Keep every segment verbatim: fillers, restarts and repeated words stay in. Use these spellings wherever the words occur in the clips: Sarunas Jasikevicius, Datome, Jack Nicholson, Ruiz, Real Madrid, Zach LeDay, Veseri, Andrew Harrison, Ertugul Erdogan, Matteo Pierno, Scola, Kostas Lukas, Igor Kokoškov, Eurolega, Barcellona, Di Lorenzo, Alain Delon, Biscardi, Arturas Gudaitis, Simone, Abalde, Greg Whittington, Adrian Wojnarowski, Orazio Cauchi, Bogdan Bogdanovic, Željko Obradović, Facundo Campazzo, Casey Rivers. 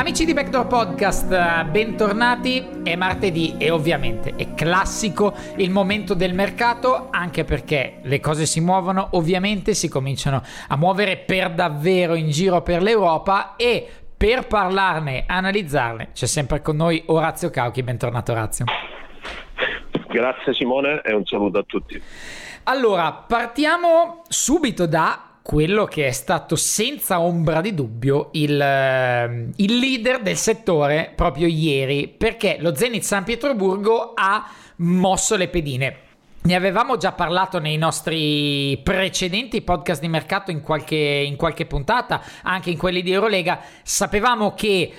Amici di Backdoor Podcast, bentornati. È martedì e ovviamente è classico il momento del mercato, anche perché le cose si muovono, ovviamente si cominciano a muovere per davvero in giro per l'Europa e per parlarne, analizzarne, c'è sempre con noi Orazio Cauchi. Bentornato Orazio. Grazie Simone e un saluto a tutti. Allora, partiamo subito da quello che è stato senza ombra di dubbio il, il leader del settore proprio ieri, perché lo Zenit San Pietroburgo ha mosso le pedine. Ne avevamo già parlato nei nostri precedenti podcast di mercato in qualche, in qualche puntata, anche in quelli di Eurolega. Sapevamo che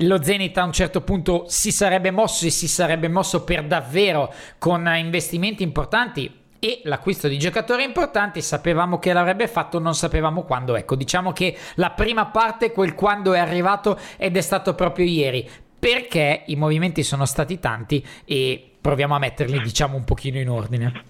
lo Zenit a un certo punto si sarebbe mosso e si sarebbe mosso per davvero con investimenti importanti e l'acquisto di giocatori importanti. Sapevamo che l'avrebbe fatto, non sapevamo quando. Ecco, diciamo che la prima parte, quel quando, è arrivato ed è stato proprio ieri, perché i movimenti sono stati tanti e proviamo a metterli, diciamo, un pochino in ordine.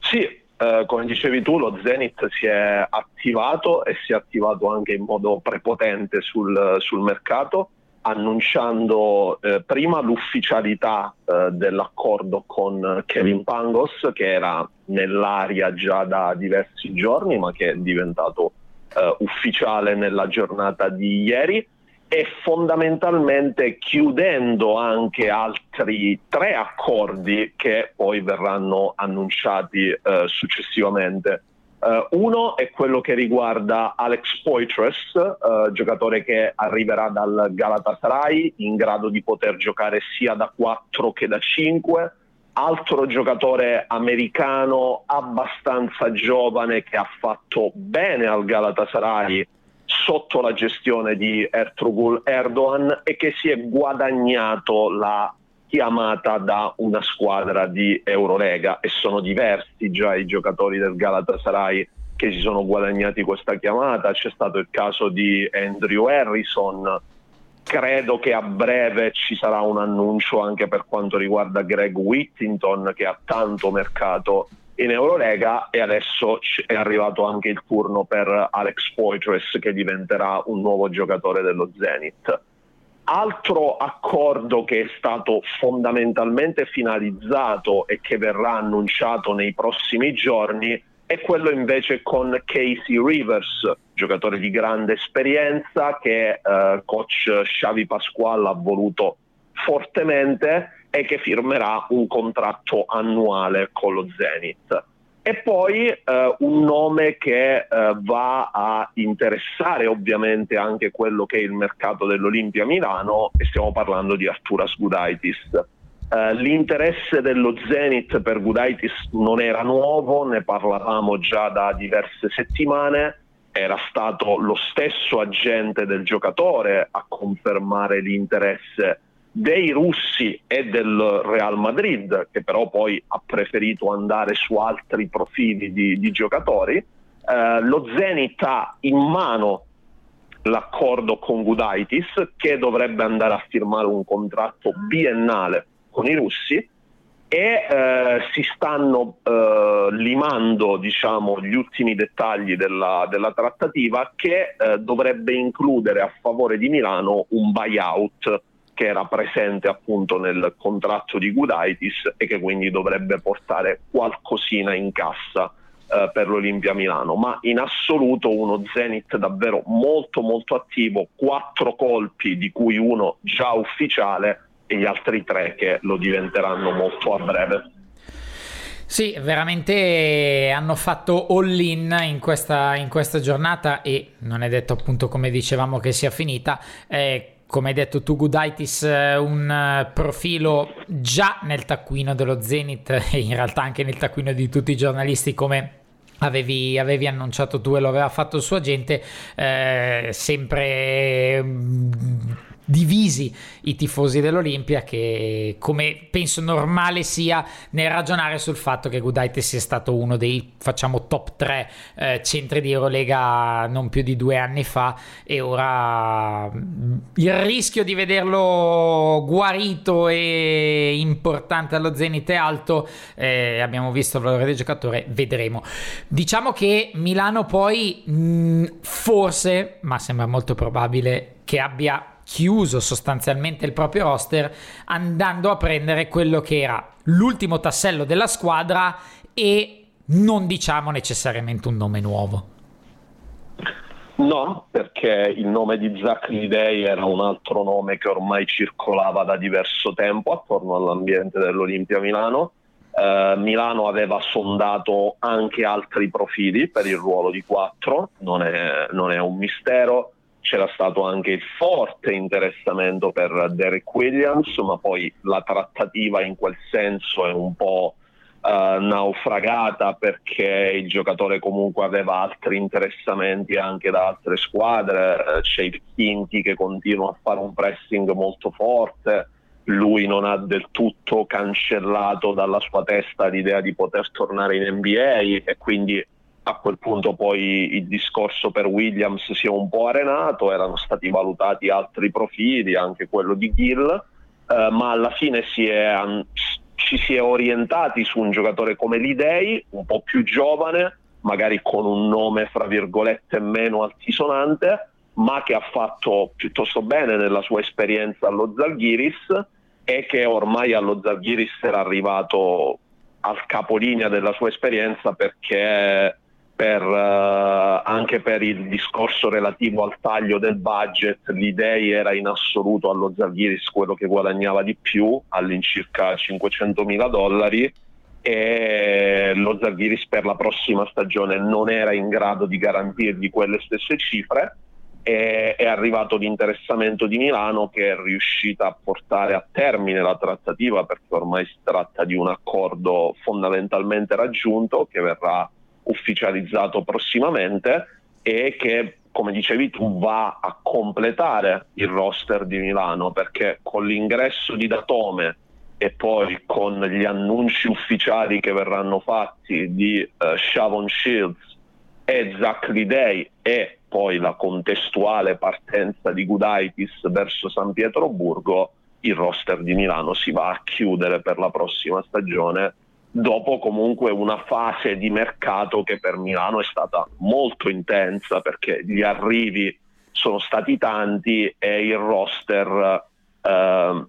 Sì, eh, come dicevi tu, lo Zenit si è attivato e si è attivato anche in modo prepotente sul, sul mercato, annunciando eh, prima l'ufficialità eh, dell'accordo con Kevin Pangos, che era nell'aria già da diversi giorni ma che è diventato eh, ufficiale nella giornata di ieri, e fondamentalmente chiudendo anche altri tre accordi che poi verranno annunciati eh, successivamente. Uh, uno è quello che riguarda Alex Poitras, uh, giocatore che arriverà dal Galatasaray, in grado di poter giocare sia da quattro che da cinque, altro giocatore americano abbastanza giovane che ha fatto bene al Galatasaray sotto la gestione di Ertugul Erdogan e che si è guadagnato la chiamata da una squadra di Eurolega, e sono diversi già i giocatori del Galatasaray che si sono guadagnati questa chiamata. C'è stato il caso di Andrew Harrison, credo che a breve ci sarà un annuncio anche per quanto riguarda Greg Whittington, che ha tanto mercato in Eurolega, e adesso è arrivato anche il turno per Alex Poitras, che diventerà un nuovo giocatore dello Zenit. Altro accordo che è stato fondamentalmente finalizzato e che verrà annunciato nei prossimi giorni è quello invece con Casey Rivers, giocatore di grande esperienza che eh, coach Xavi Pascual ha voluto fortemente e che firmerà un contratto annuale con lo Zenit. E poi eh, un nome che eh, va a interessare ovviamente anche quello che è il mercato dell'Olimpia Milano, e stiamo parlando di Arturas Gudaitis. Eh, l'interesse dello Zenit per Gudaitis non era nuovo, ne parlavamo già da diverse settimane, era stato lo stesso agente del giocatore a confermare l'interesse dei russi e del Real Madrid, che però poi ha preferito andare su altri profili di, di giocatori. Eh, lo Zenit ha in mano l'accordo con Gudaitis, che dovrebbe andare a firmare un contratto biennale con i russi, e eh, si stanno eh, limando, diciamo, gli ultimi dettagli della, della trattativa, che eh, dovrebbe includere a favore di Milano un buyout che era presente appunto nel contratto di Gudaitis e che quindi dovrebbe portare qualcosina in cassa eh, per l'Olimpia Milano, ma in assoluto uno Zenit davvero molto molto attivo, quattro colpi di cui uno già ufficiale e gli altri tre che lo diventeranno molto a breve. Sì, veramente hanno fatto all-in in questa, in questa giornata e non è detto appunto, come dicevamo, che sia finita. Eh, come hai detto tu, Gudaitis, un profilo già nel taccuino dello Zenit e in realtà anche nel taccuino di tutti i giornalisti, come Avevi, avevi annunciato tu e lo aveva fatto il suo agente. Eh, sempre mh, divisi i tifosi dell'Olimpia, che come penso normale sia nel ragionare sul fatto che Gudaitis sia stato uno dei, facciamo, top tre eh, centri di Eurolega non più di due anni fa, e ora mh, il rischio di vederlo guarito e importante allo Zenit è alto. Eh, abbiamo visto il valore del giocatore, vedremo. Diciamo che Milano poi mh, forse, ma sembra molto probabile, che abbia chiuso sostanzialmente il proprio roster andando a prendere quello che era l'ultimo tassello della squadra e non diciamo necessariamente un nome nuovo. No, perché il nome di Zach LeDay era un altro nome che ormai circolava da diverso tempo attorno all'ambiente dell'Olimpia Milano. Uh, Milano aveva sondato anche altri profili per il ruolo di quattro, non è, non è un mistero. C'era stato anche il forte interessamento per Derrick Williams, ma poi la trattativa in quel senso è un po' uh, naufragata, perché il giocatore comunque aveva altri interessamenti anche da altre squadre. Uh, c'è il Chinti che continua a fare un pressing molto forte. Lui non ha del tutto cancellato dalla sua testa l'idea di poter tornare in N B A e quindi a quel punto poi il discorso per Williams si è un po' arenato. Erano stati valutati altri profili, anche quello di Gill, eh, ma alla fine si è, ci si è orientati su un giocatore come LeDay, un po' più giovane, magari con un nome fra virgolette meno altisonante, ma che ha fatto piuttosto bene nella sua esperienza allo Žalgiris e che ormai allo Žalgiris era arrivato al capolinea della sua esperienza, perché per, eh, anche per il discorso relativo al taglio del budget, LeDay era in assoluto allo Žalgiris quello che guadagnava di più, all'incirca cinquecentomila dollari, e lo Žalgiris per la prossima stagione non era in grado di garantirgli quelle stesse cifre. È arrivato l'interessamento di Milano, che è riuscita a portare a termine la trattativa, perché ormai si tratta di un accordo fondamentalmente raggiunto che verrà ufficializzato prossimamente e che, come dicevi tu, va a completare il roster di Milano, perché con l'ingresso di Datome e poi con gli annunci ufficiali che verranno fatti di uh, Shavon Shields e Zach LeDay e poi la contestuale partenza di Gudaitis verso San Pietroburgo, il roster di Milano si va a chiudere per la prossima stagione, dopo comunque una fase di mercato che per Milano è stata molto intensa, perché gli arrivi sono stati tanti e il roster eh,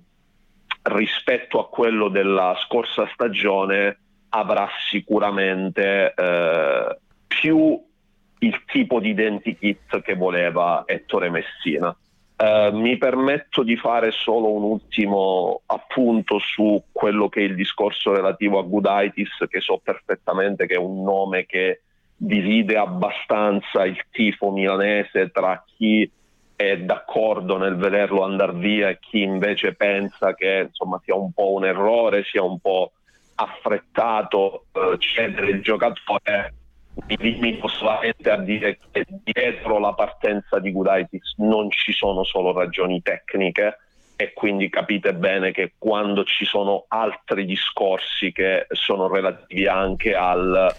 rispetto a quello della scorsa stagione avrà sicuramente eh, più il tipo di identikit che voleva Ettore Messina. Eh, mi permetto di fare solo un ultimo appunto su quello che è il discorso relativo a Gudaitis, che so perfettamente che è un nome che divide abbastanza il tifo milanese tra chi è d'accordo nel vederlo andare via e chi invece pensa che insomma sia un po' un errore, sia un po' affrettato eh, cedere il giocatore. Mi limito solamente a dire che dietro la partenza di Gudaitis non ci sono solo ragioni tecniche, e quindi capite bene che quando ci sono altri discorsi che sono relativi anche al,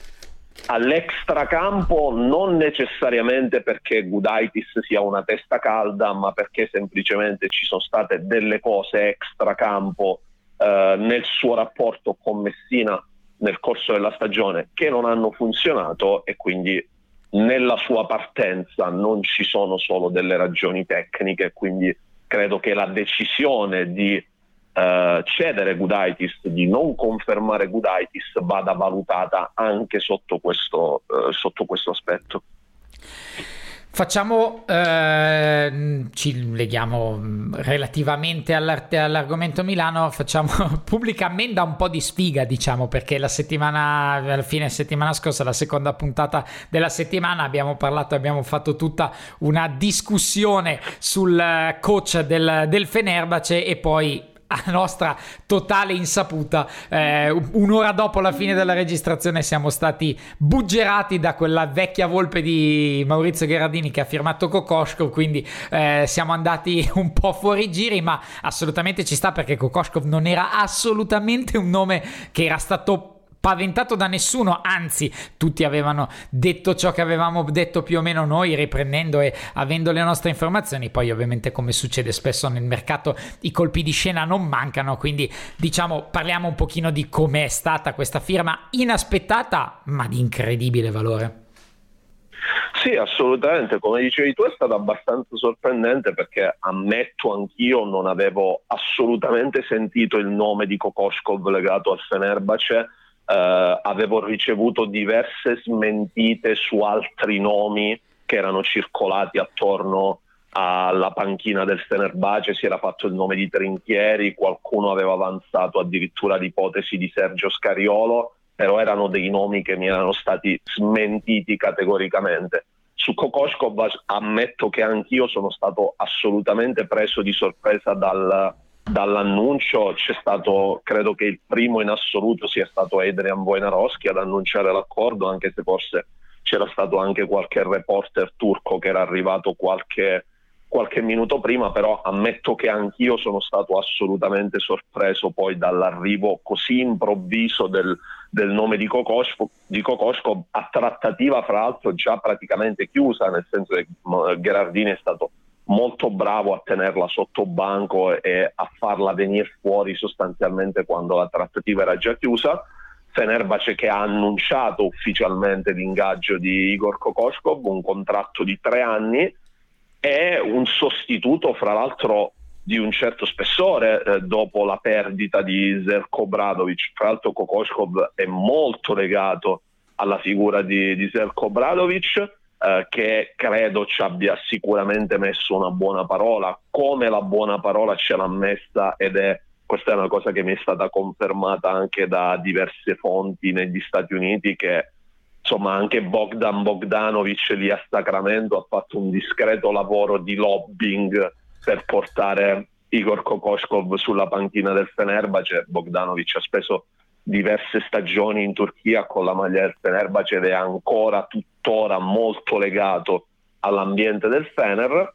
all'extracampo, non necessariamente perché Gudaitis sia una testa calda, ma perché semplicemente ci sono state delle cose extracampo eh, nel suo rapporto con Messina nel corso della stagione che non hanno funzionato, e quindi nella sua partenza non ci sono solo delle ragioni tecniche, quindi credo che la decisione di Uh, cedere Gudaitis, di non confermare Gudaitis, vada valutata anche sotto questo, uh, sotto questo aspetto. Facciamo, eh, ci leghiamo relativamente all'argomento Milano, facciamo pubblicamente un po' di sfiga, diciamo, perché la settimana, alla fine settimana scorsa, la seconda puntata della settimana, abbiamo parlato, abbiamo fatto tutta una discussione sul coach del, del Fenerbahçe e poi, a nostra totale insaputa, eh, un'ora dopo la fine della registrazione siamo stati buggerati da quella vecchia volpe di Maurizio Gherardini che ha firmato Kokoškov, quindi eh, siamo andati un po' fuori giri, ma assolutamente ci sta, perché Kokoškov non era assolutamente un nome che era stato paventato da nessuno, anzi tutti avevano detto ciò che avevamo detto più o meno noi, riprendendo e avendo le nostre informazioni. Poi ovviamente, come succede spesso nel mercato, i colpi di scena non mancano, quindi diciamo parliamo un pochino di com'è stata questa firma inaspettata ma di incredibile valore. Sì, assolutamente, come dicevi tu è stata abbastanza sorprendente, perché ammetto anch'io non avevo assolutamente sentito il nome di Kokoškov legato al Fenerbahçe. Uh, avevo ricevuto diverse smentite su altri nomi che erano circolati attorno alla panchina del Fenerbahçe, si era fatto il nome di Trinchieri, qualcuno aveva avanzato addirittura l'ipotesi di Sergio Scariolo, però erano dei nomi che mi erano stati smentiti categoricamente. Su Kokoškov ammetto che anch'io sono stato assolutamente preso di sorpresa dal... dall'annuncio. C'è stato, credo che il primo in assoluto sia stato Adrian Wojnarowski ad annunciare l'accordo, anche se forse c'era stato anche qualche reporter turco che era arrivato qualche, qualche minuto prima, però ammetto che anch'io sono stato assolutamente sorpreso poi dall'arrivo così improvviso del, del nome di Kokoškov, di Kokoškov a trattativa fra l'altro già praticamente chiusa, nel senso che Gherardini è stato molto bravo a tenerla sotto banco e a farla venire fuori sostanzialmente quando la trattativa era già chiusa. Fenerbahçe che ha annunciato ufficialmente l'ingaggio di Igor Kokoškov, un contratto di tre anni e un sostituto fra l'altro di un certo spessore, eh, dopo la perdita di Željko Obradović. Fra l'altro Kokoškov è molto legato alla figura di, di Željko Obradović, che credo ci abbia sicuramente messo una buona parola, come la buona parola ce l'ha messa, ed è questa è una cosa che mi è stata confermata anche da diverse fonti negli Stati Uniti, che insomma anche Bogdan Bogdanovic lì a Sacramento ha fatto un discreto lavoro di lobbying per portare Igor Kokoškov sulla panchina del Fenerbahçe. Bogdanovic ha speso diverse stagioni in Turchia con la maglia del Fenerbahçe ed è ancora tuttora molto legato all'ambiente del Fener,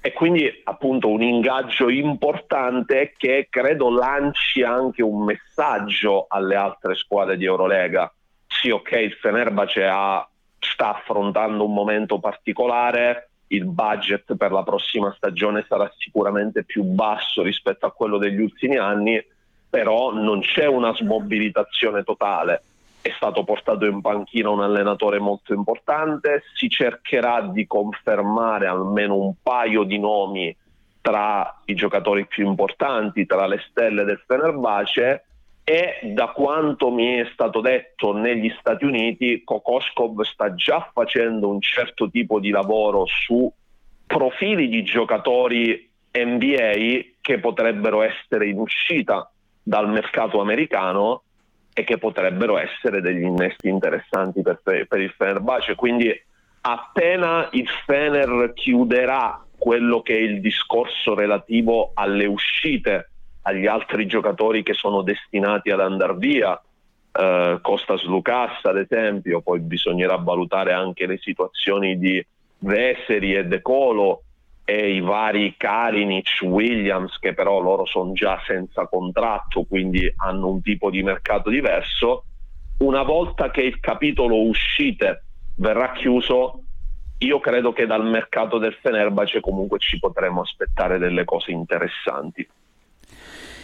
e quindi appunto un ingaggio importante che credo lanci anche un messaggio alle altre squadre di Eurolega. Sì, ok, il Fenerbahçe ha, sta affrontando un momento particolare, il budget per la prossima stagione sarà sicuramente più basso rispetto a quello degli ultimi anni, però non c'è una smobilitazione totale, è stato portato in panchina un allenatore molto importante, si cercherà di confermare almeno un paio di nomi tra i giocatori più importanti, tra le stelle del Fenerbahçe, e da quanto mi è stato detto negli Stati Uniti Kokoškov sta già facendo un certo tipo di lavoro su profili di giocatori N B A che potrebbero essere in uscita dal mercato americano e che potrebbero essere degli innesti interessanti per, per il Fenerbahçe. Quindi appena il Fener chiuderà quello che è il discorso relativo alle uscite, agli altri giocatori che sono destinati ad andar via, eh, Kostas Lukas ad esempio, poi bisognerà valutare anche le situazioni di Veseri e De Colo e i vari Kalinic, Williams, che però loro sono già senza contratto, quindi hanno un tipo di mercato diverso. Una volta che il capitolo uscite verrà chiuso, io credo che dal mercato del Fenerbahçe comunque ci potremo aspettare delle cose interessanti.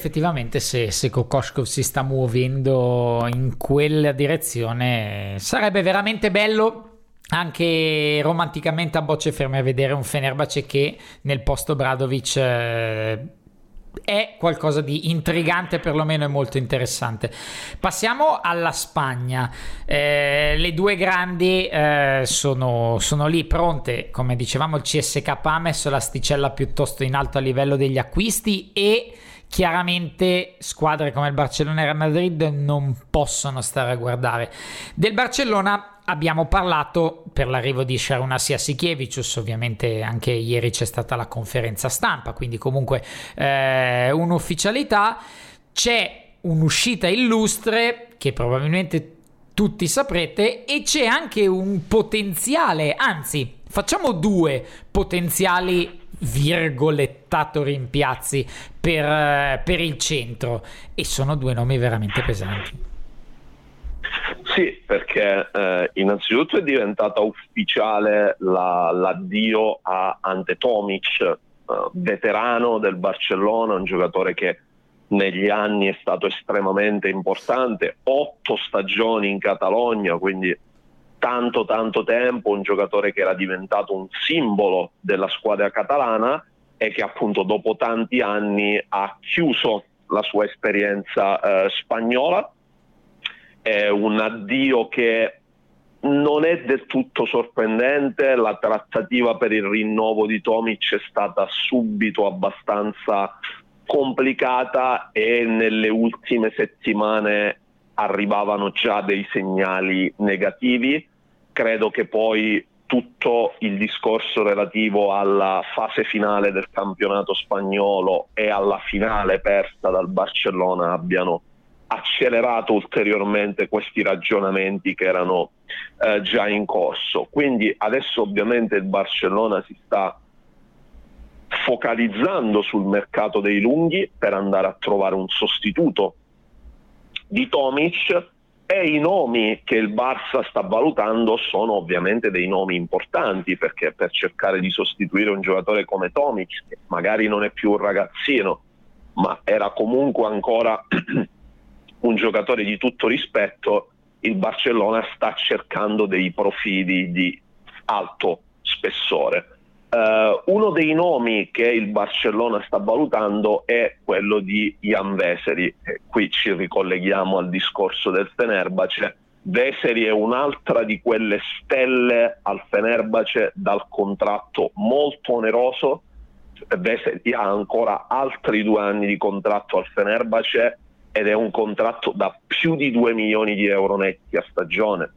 Effettivamente se, se Kokoškov si sta muovendo in quella direzione sarebbe veramente bello anche romanticamente a bocce ferme a vedere un Fenerbahçe che nel posto Obradović eh, è qualcosa di intrigante, perlomeno è molto interessante. Passiamo alla Spagna. Eh, le due grandi eh, sono, sono lì pronte, come dicevamo il C S K ha messo l'asticella piuttosto in alto a livello degli acquisti e chiaramente squadre come il Barcellona e il Real Madrid non possono stare a guardare. Del Barcellona abbiamo parlato per l'arrivo di Sarunas Jasikevicius, ovviamente anche ieri c'è stata la conferenza stampa, quindi comunque eh, un'ufficialità. C'è un'uscita illustre che probabilmente tutti saprete e c'è anche un potenziale, anzi facciamo due potenziali virgolettato rimpiazzi per, per il centro, e sono due nomi veramente pesanti. Sì, perché eh, innanzitutto è diventata ufficiale la, l'addio a Ante Tomic, eh, veterano del Barcellona, un giocatore che negli anni è stato estremamente importante, otto stagioni in Catalogna, quindi tanto tanto tempo, un giocatore che era diventato un simbolo della squadra catalana e che appunto dopo tanti anni ha chiuso la sua esperienza eh, spagnola. È un addio che non è del tutto sorprendente, la trattativa per il rinnovo di Tomic è stata subito abbastanza complicata e nelle ultime settimane arrivavano già dei segnali negativi. Credo che poi tutto il discorso relativo alla fase finale del campionato spagnolo e alla finale persa dal Barcellona abbiano accelerato ulteriormente questi ragionamenti che erano eh, già in corso. Quindi adesso ovviamente il Barcellona si sta focalizzando sul mercato dei lunghi per andare a trovare un sostituto di Tomic, e i nomi che il Barça sta valutando sono ovviamente dei nomi importanti, perché per cercare di sostituire un giocatore come Tomic, che magari non è più un ragazzino ma era comunque ancora un giocatore di tutto rispetto, il Barcellona sta cercando dei profili di alto spessore. Uh, uno dei nomi che il Barcellona sta valutando è quello di Jan Veselý, e qui ci ricolleghiamo al discorso del Fenerbahçe. Veseri è un'altra di quelle stelle al Fenerbahçe dal contratto molto oneroso. Veseri ha ancora altri due anni di contratto al Fenerbahçe ed è un contratto da più di due milioni di euro netti a stagione,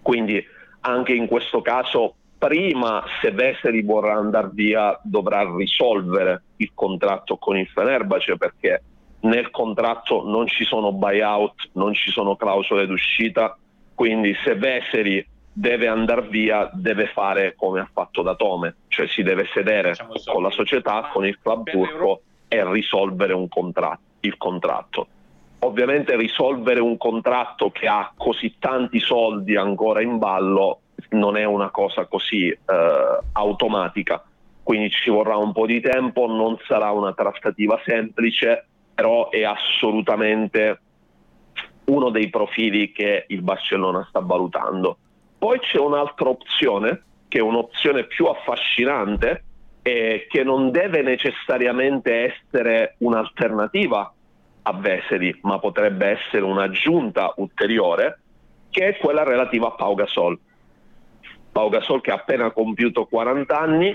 quindi anche in questo caso prima, se Veseli vorrà andare via, dovrà risolvere il contratto con il Fenerbahçe, perché nel contratto non ci sono buyout, non ci sono clausole d'uscita, quindi se Veseli deve andare via deve fare come ha fatto Datome, cioè si deve sedere, diciamo, con la società, con il club turco e risolvere un contratto, il contratto. Ovviamente risolvere un contratto che ha così tanti soldi ancora in ballo non è una cosa così eh, automatica, quindi ci vorrà un po' di tempo, non sarà una trattativa semplice, però è assolutamente uno dei profili che il Barcellona sta valutando. Poi c'è un'altra opzione, che è un'opzione più affascinante, eh, che non deve necessariamente essere un'alternativa a Veseli, ma potrebbe essere un'aggiunta ulteriore, che è quella relativa a Pau Gasol. Pau Gasol che ha appena compiuto quaranta anni,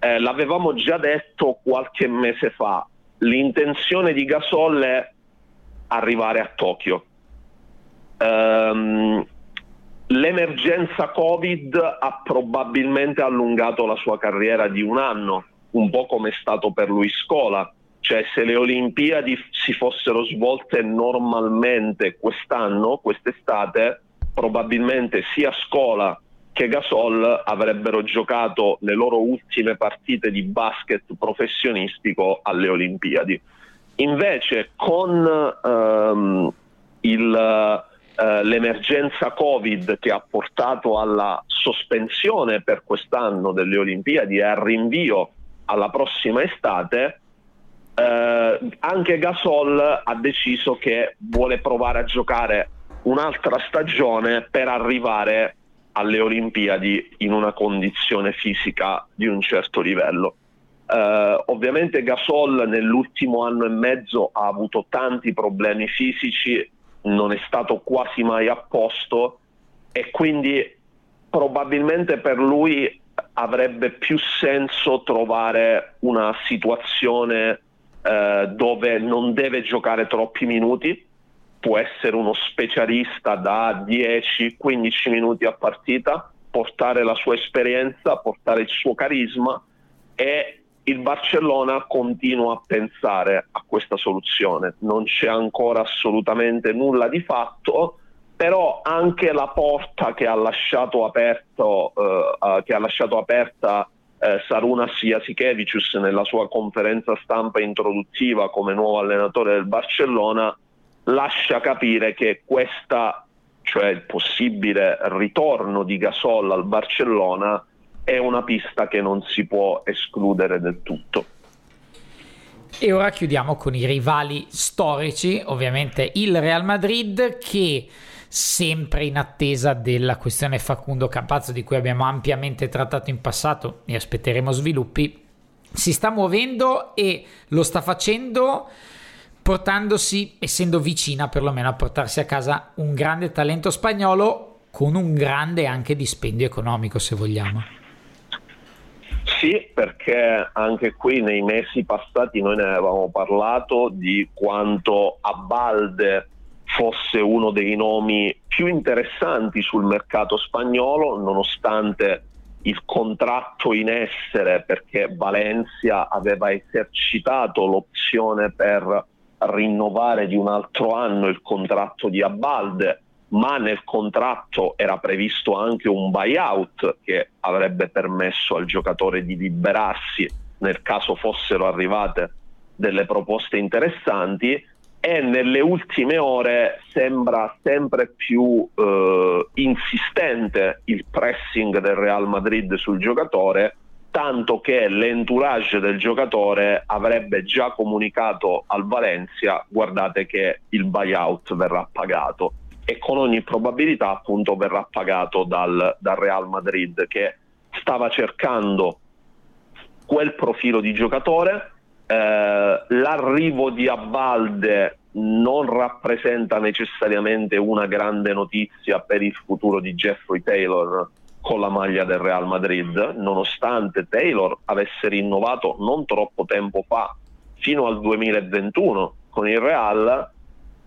eh, l'avevamo già detto qualche mese fa, l'intenzione di Gasol è arrivare a Tokyo. Um, l'emergenza Covid ha probabilmente allungato la sua carriera di un anno, un po' come è stato per lui Scola. Cioè, se le Olimpiadi si fossero svolte normalmente quest'anno, quest'estate, probabilmente sia Scola che Gasol avrebbero giocato le loro ultime partite di basket professionistico alle Olimpiadi. Invece con ehm, il, eh, l'emergenza Covid, che ha portato alla sospensione per quest'anno delle Olimpiadi e al rinvio alla prossima estate, Uh, anche Gasol ha deciso che vuole provare a giocare un'altra stagione per arrivare alle Olimpiadi in una condizione fisica di un certo livello. Uh, ovviamente Gasol nell'ultimo anno e mezzo ha avuto tanti problemi fisici, non è stato quasi mai a posto, e quindi probabilmente per lui avrebbe più senso trovare una situazione dove non deve giocare troppi minuti, può essere uno specialista da dieci a quindici minuti a partita, portare la sua esperienza, portare il suo carisma, e il Barcellona continua a pensare a questa soluzione. Non c'è ancora assolutamente nulla di fatto, però anche la porta che ha lasciato aperto, eh, che ha lasciato aperta Eh, Sarunas Jasikevicius nella sua conferenza stampa introduttiva come nuovo allenatore del Barcellona, lascia capire che questa, cioè il possibile ritorno di Gasol al Barcellona, è una pista che non si può escludere del tutto. E ora chiudiamo con i rivali storici, ovviamente il Real Madrid, che sempre in attesa della questione Facundo Campazzo, di cui abbiamo ampiamente trattato in passato e aspetteremo sviluppi, si sta muovendo e lo sta facendo portandosi, essendo vicina perlomeno a portarsi a casa un grande talento spagnolo con un grande anche dispendio economico, se vogliamo. Sì, perché anche qui nei mesi passati noi ne avevamo parlato di quanto Abalde fosse uno dei nomi più interessanti sul mercato spagnolo, nonostante il contratto in essere, perché Valencia aveva esercitato l'opzione per rinnovare di un altro anno il contratto di Abalde, ma nel contratto era previsto anche un buyout che avrebbe permesso al giocatore di liberarsi nel caso fossero arrivate delle proposte interessanti, e nelle ultime ore sembra sempre più eh, insistente il pressing del Real Madrid sul giocatore, tanto che l'entourage del giocatore avrebbe già comunicato al Valencia: guardate che il buyout verrà pagato, e con ogni probabilità appunto verrà pagato dal, dal Real Madrid, che stava cercando quel profilo di giocatore. Eh, l'arrivo di Abalde non rappresenta necessariamente una grande notizia per il futuro di Jeffrey Taylor con la maglia del Real Madrid, nonostante Taylor avesse rinnovato non troppo tempo fa, fino al duemilaventuno con il Real.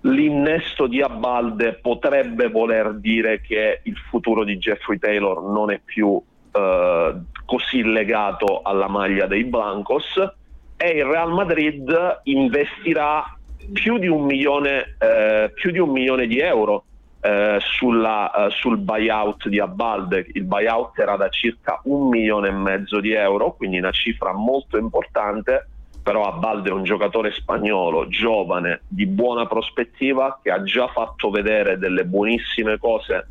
L'innesto di Abalde potrebbe voler dire che il futuro di Jeffrey Taylor non è più eh, così legato alla maglia dei Blancos, e il Real Madrid investirà più di un milione, eh, più di, un milione di euro eh, sulla, eh, sul buyout di Abalde. Il buyout era da circa un milione e mezzo di euro, quindi una cifra molto importante. Però Abalde è un giocatore spagnolo, giovane, di buona prospettiva, che ha già fatto vedere delle buonissime cose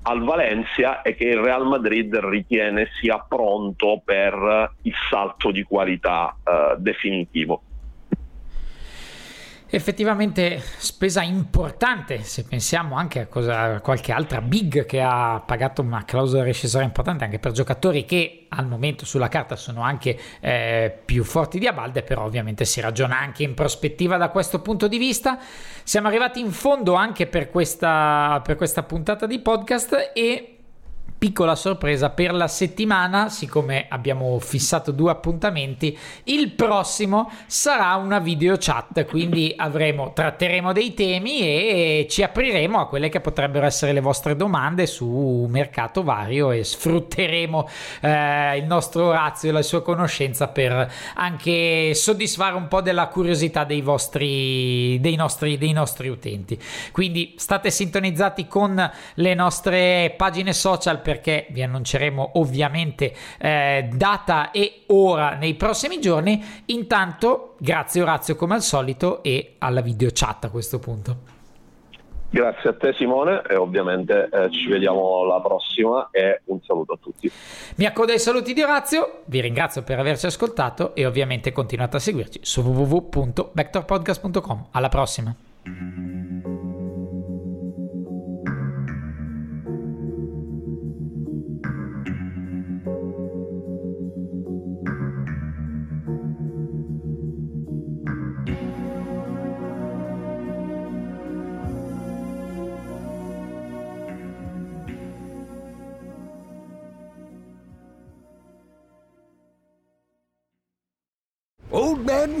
al Valencia e che il Real Madrid ritiene sia pronto per il salto di qualità eh, definitivo. Effettivamente spesa importante, se pensiamo anche a, cosa, a qualche altra big che ha pagato una clausola rescissoria importante anche per giocatori che al momento sulla carta sono anche eh, più forti di Abalde, però ovviamente si ragiona anche in prospettiva da questo punto di vista. Siamo arrivati in fondo anche per questa, per questa puntata di podcast e... piccola sorpresa per la settimana, siccome abbiamo fissato due appuntamenti, il prossimo sarà una video chat, quindi avremo, tratteremo dei temi e ci apriremo a quelle che potrebbero essere le vostre domande su mercato vario e sfrutteremo eh, il nostro Orazio e la sua conoscenza per anche soddisfare un po' della curiosità dei vostri dei nostri, dei nostri utenti. Quindi state sintonizzati con le nostre pagine social, perché vi annunceremo ovviamente eh, data e ora nei prossimi giorni. Intanto grazie Orazio come al solito e alla video chat a questo punto. Grazie a te Simone e ovviamente eh, ci vediamo la prossima e un saluto a tutti. Mi accodo ai saluti di Orazio, vi ringrazio per averci ascoltato e ovviamente continuate a seguirci su w w w punto vector podcast punto com. Alla prossima. Old Man